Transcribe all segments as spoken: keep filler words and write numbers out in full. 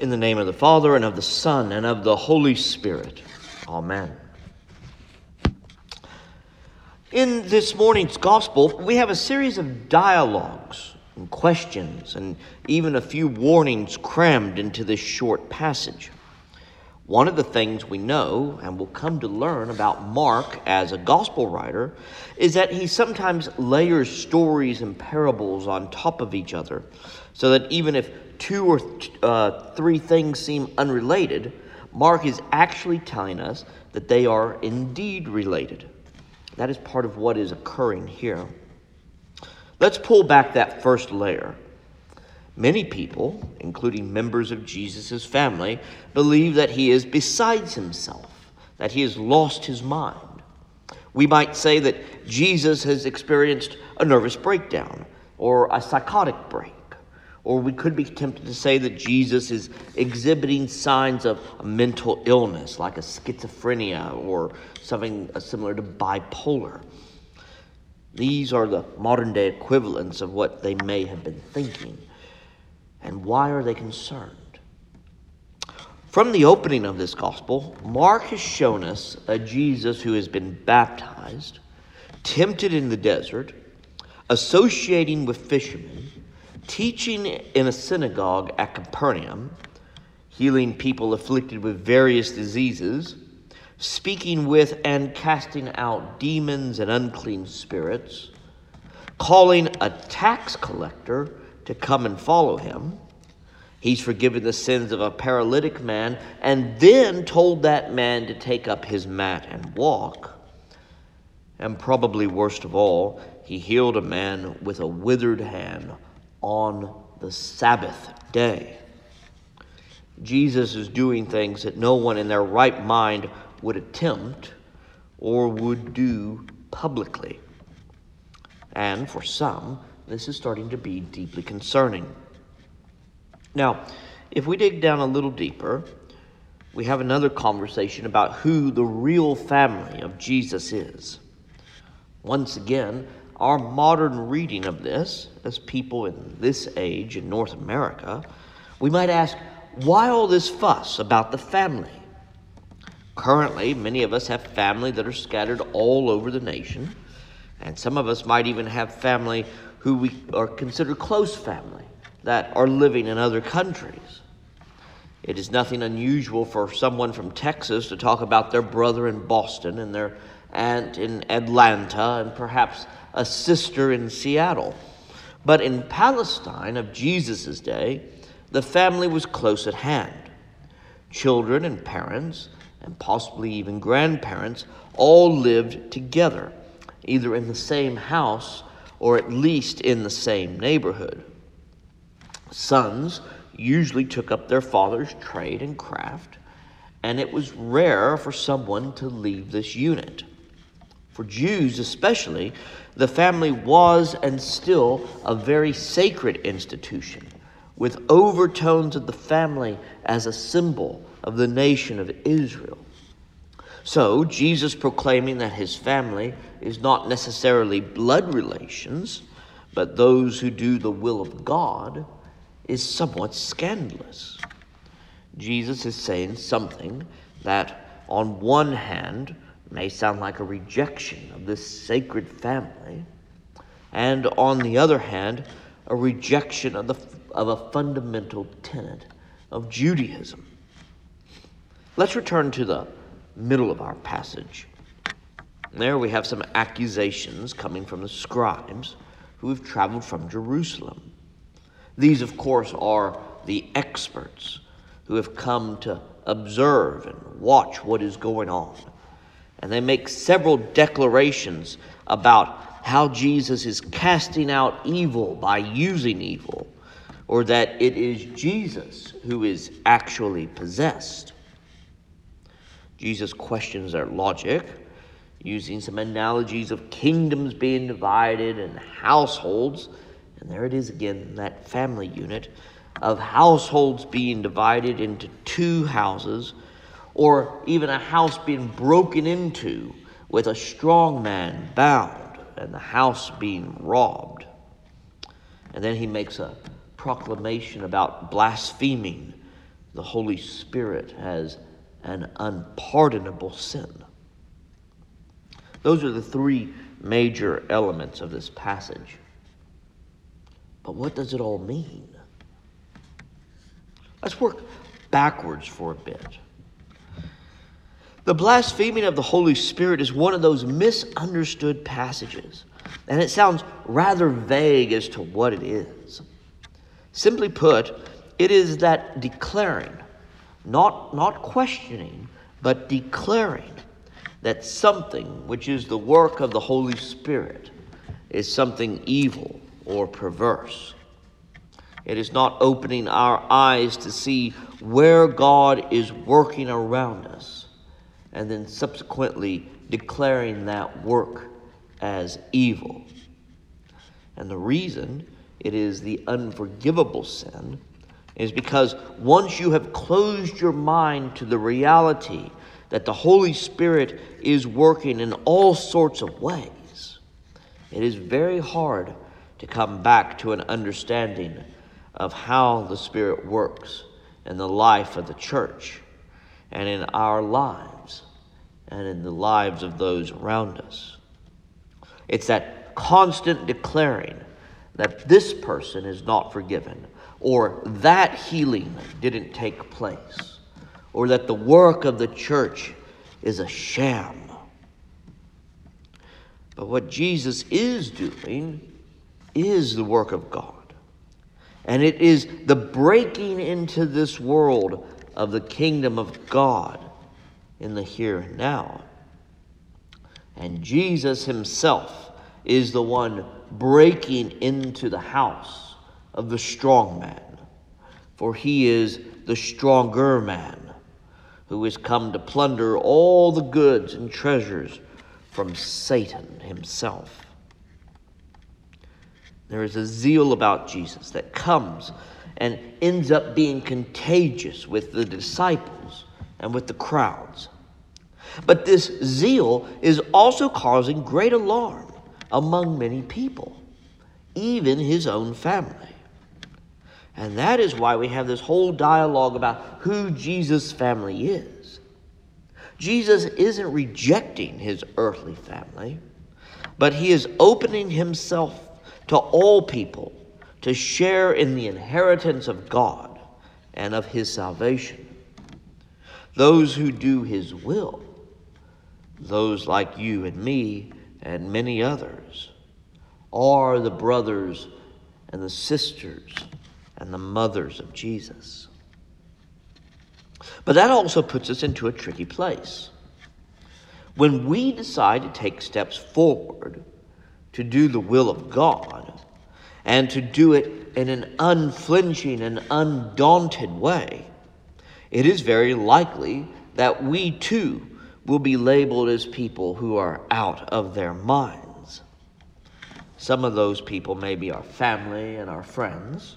In the name of the Father, and of the Son, and of the Holy Spirit. Amen. In this morning's gospel, we have a series of dialogues and questions and even a few warnings crammed into this short passage. One of the things we know and will come to learn about Mark as a gospel writer is that he sometimes layers stories and parables on top of each other so that even if two or th- uh, three things seem unrelated, Mark is actually telling us that they are indeed related. That is part of what is occurring here. Let's pull back that first layer. Many people, including members of Jesus' family, believe that he is besides himself, that he has lost his mind. We might say that Jesus has experienced a nervous breakdown or a psychotic break, or we could be tempted to say that Jesus is exhibiting signs of a mental illness like a schizophrenia or something similar to bipolar. These are the modern-day equivalents of what they may have been thinking. And why are they concerned? From the opening of this gospel, Mark has shown us a Jesus who has been baptized, tempted in the desert, associating with fishermen, teaching in a synagogue at Capernaum, healing people afflicted with various diseases, speaking with and casting out demons and unclean spirits, calling a tax collector to come and follow him. He's forgiven the sins of a paralytic man and then told that man to take up his mat and walk. And probably worst of all, he healed a man with a withered hand on the Sabbath day. Jesus is doing things that no one in their right mind would attempt or would do publicly. And for some, this is starting to be deeply concerning. Now, if we dig down a little deeper, we have another conversation about who the real family of Jesus is. Once again, our modern reading of this, as people in this age in North America, we might ask, why all this fuss about the family? Currently, many of us have family that are scattered all over the nation, and some of us might even have family who we are considered close family, that are living in other countries. It is nothing unusual for someone from Texas to talk about their brother in Boston and their aunt in Atlanta and perhaps a sister in Seattle. But in Palestine of Jesus' day, the family was close at hand. Children and parents, and possibly even grandparents, all lived together, either in the same house or at least in the same neighborhood. Sons usually took up their father's trade and craft, and it was rare for someone to leave this unit. For Jews especially, the family was and still a very sacred institution, with overtones of the family as a symbol of the nation of Israel. So, Jesus proclaiming that his family is not necessarily blood relations, but those who do the will of God, is somewhat scandalous. Jesus is saying something that, on one hand, may sound like a rejection of this sacred family, and on the other hand, a rejection of, the, of a fundamental tenet of Judaism. Let's return to the middle of our passage. There we have some accusations coming from the scribes who have traveled from Jerusalem. These, of course, are the experts who have come to observe and watch what is going on. And they make several declarations about how Jesus is casting out evil by using evil, or that it is Jesus who is actually possessed. Jesus questions their logic, using some analogies of kingdoms being divided and households. And there it is again, that family unit of households being divided into two houses, or even a house being broken into with a strong man bound and the house being robbed. And then he makes a proclamation about blaspheming the Holy Spirit has an unpardonable sin. Those are the three major elements of this passage. But what does it all mean? Let's work backwards for a bit. The blaspheming of the Holy Spirit is one of those misunderstood passages, and it sounds rather vague as to what it is. Simply put, it is that declaring, not, not questioning, but declaring that something which is the work of the Holy Spirit is something evil or perverse. It is not opening our eyes to see where God is working around us and then subsequently declaring that work as evil. And the reason it is the unforgivable sin is because once you have closed your mind to the reality that the Holy Spirit is working in all sorts of ways, it is very hard to come back to an understanding of how the Spirit works in the life of the church and in our lives and in the lives of those around us. It's that constant declaring that this person is not forgiven, or that healing didn't take place, or that the work of the church is a sham. But what Jesus is doing is the work of God. And it is the breaking into this world of the kingdom of God in the here and now. And Jesus himself is the one breaking into the house of the strong man, for he is the stronger man who has come to plunder all the goods and treasures from Satan himself. There is a zeal about Jesus that comes and ends up being contagious with the disciples and with the crowds. But this zeal is also causing great alarm among many people, even his own family. And that is why we have this whole dialogue about who Jesus' family is. Jesus isn't rejecting his earthly family, but he is opening himself to all people to share in the inheritance of God and of his salvation. Those who do his will, those like you and me and many others, are the brothers and the sisters and the mothers of Jesus. But that also puts us into a tricky place. When we decide to take steps forward to do the will of God, and to do it in an unflinching and undaunted way, it is very likely that we too will be labeled as people who are out of their minds. Some of those people may be our family and our friends.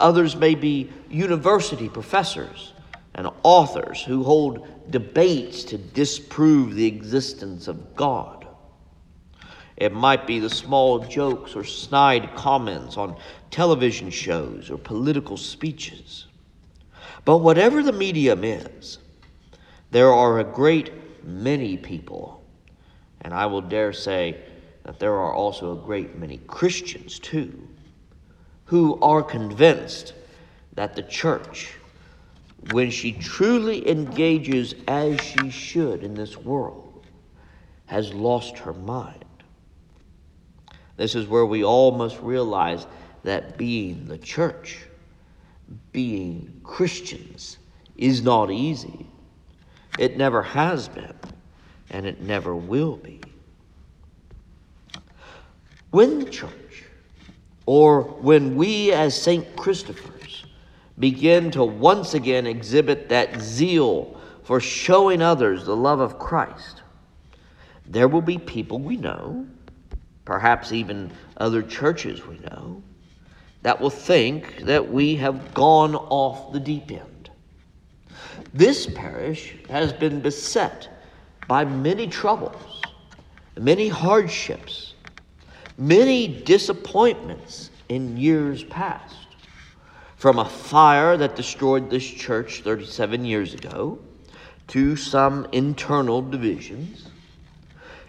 Others may be university professors and authors who hold debates to disprove the existence of God. It might be the small jokes or snide comments on television shows or political speeches. But whatever the medium is, there are a great many people, and I will dare say that there are also a great many Christians too, who are convinced that the church, when she truly engages as she should in this world, has lost her mind. This is where we all must realize that being the church, being Christians, is not easy. It never has been, and it never will be. When the church, or when we as Saint Christophers, begin to once again exhibit that zeal for showing others the love of Christ, there will be people we know, perhaps even other churches we know, that will think that we have gone off the deep end. This parish has been beset by many troubles, many hardships, many disappointments in years past, from a fire that destroyed this church thirty-seven years ago, to some internal divisions,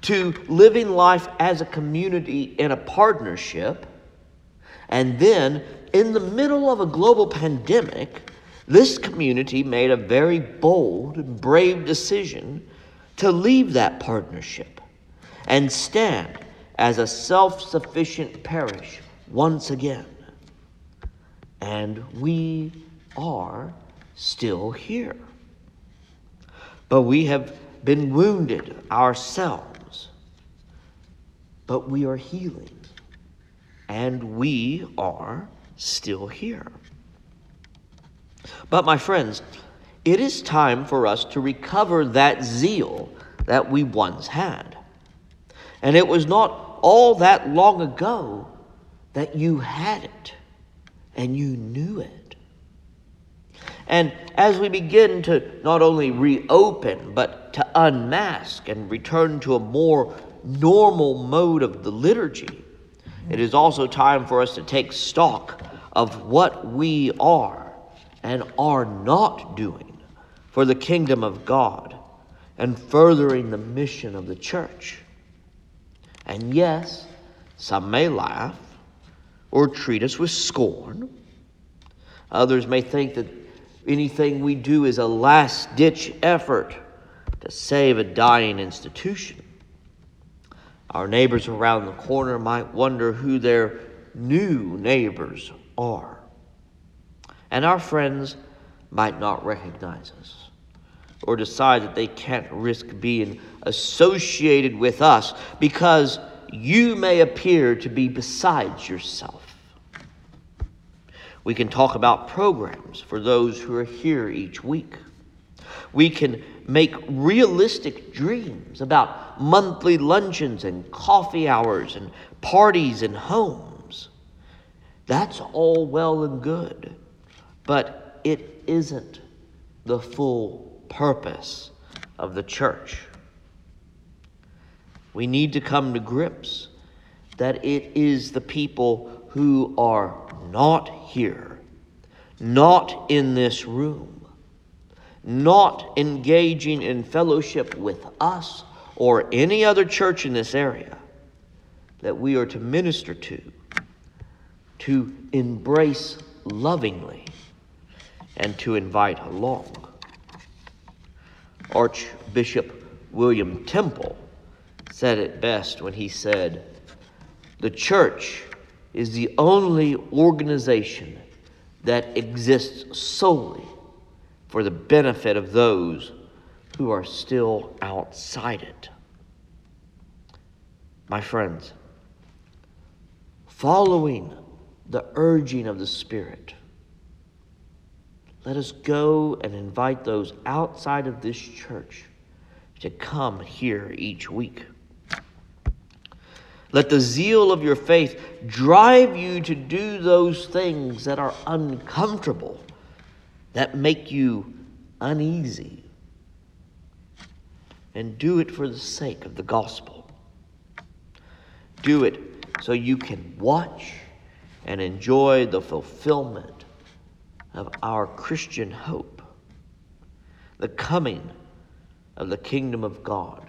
to living life as a community in a partnership, and then in the middle of a global pandemic, this community made a very bold and brave decision to leave that partnership and stand as a self-sufficient parish once again. And we are still here. But we have been wounded ourselves. But we are healing. And we are still here. But my friends, it is time for us to recover that zeal that we once had. And it was not all that long ago that you had it and you knew it. And as we begin to not only reopen, but to unmask and return to a more normal mode of the liturgy, it is also time for us to take stock of what we are and are not doing for the kingdom of God and furthering the mission of the church. And yes, some may laugh or treat us with scorn. Others may think that anything we do is a last-ditch effort to save a dying institution. Our neighbors around the corner might wonder who their new neighbors are. And our friends might not recognize us or decide that they can't risk being associated with us because you may appear to be besides yourself. We can talk about programs for those who are here each week. We can make realistic dreams about monthly luncheons and coffee hours and parties and homes. That's all well and good, but it isn't the full purpose of the church. We need to come to grips that it is the people who are not here, not in this room, not engaging in fellowship with us or any other church in this area, that we are to minister to, to embrace lovingly, and to invite along. Archbishop William Temple said it best when he said, "The church is the only organization that exists solely for the benefit of those who are still outside it." My friends, following the urging of the Spirit, let us go and invite those outside of this church to come here each week. Let the zeal of your faith drive you to do those things that are uncomfortable, that make you uneasy, and do it for the sake of the gospel. Do it so you can watch and enjoy the fulfillment of our Christian hope, the coming of the kingdom of God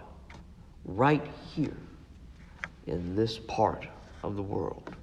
right here in this part of the world.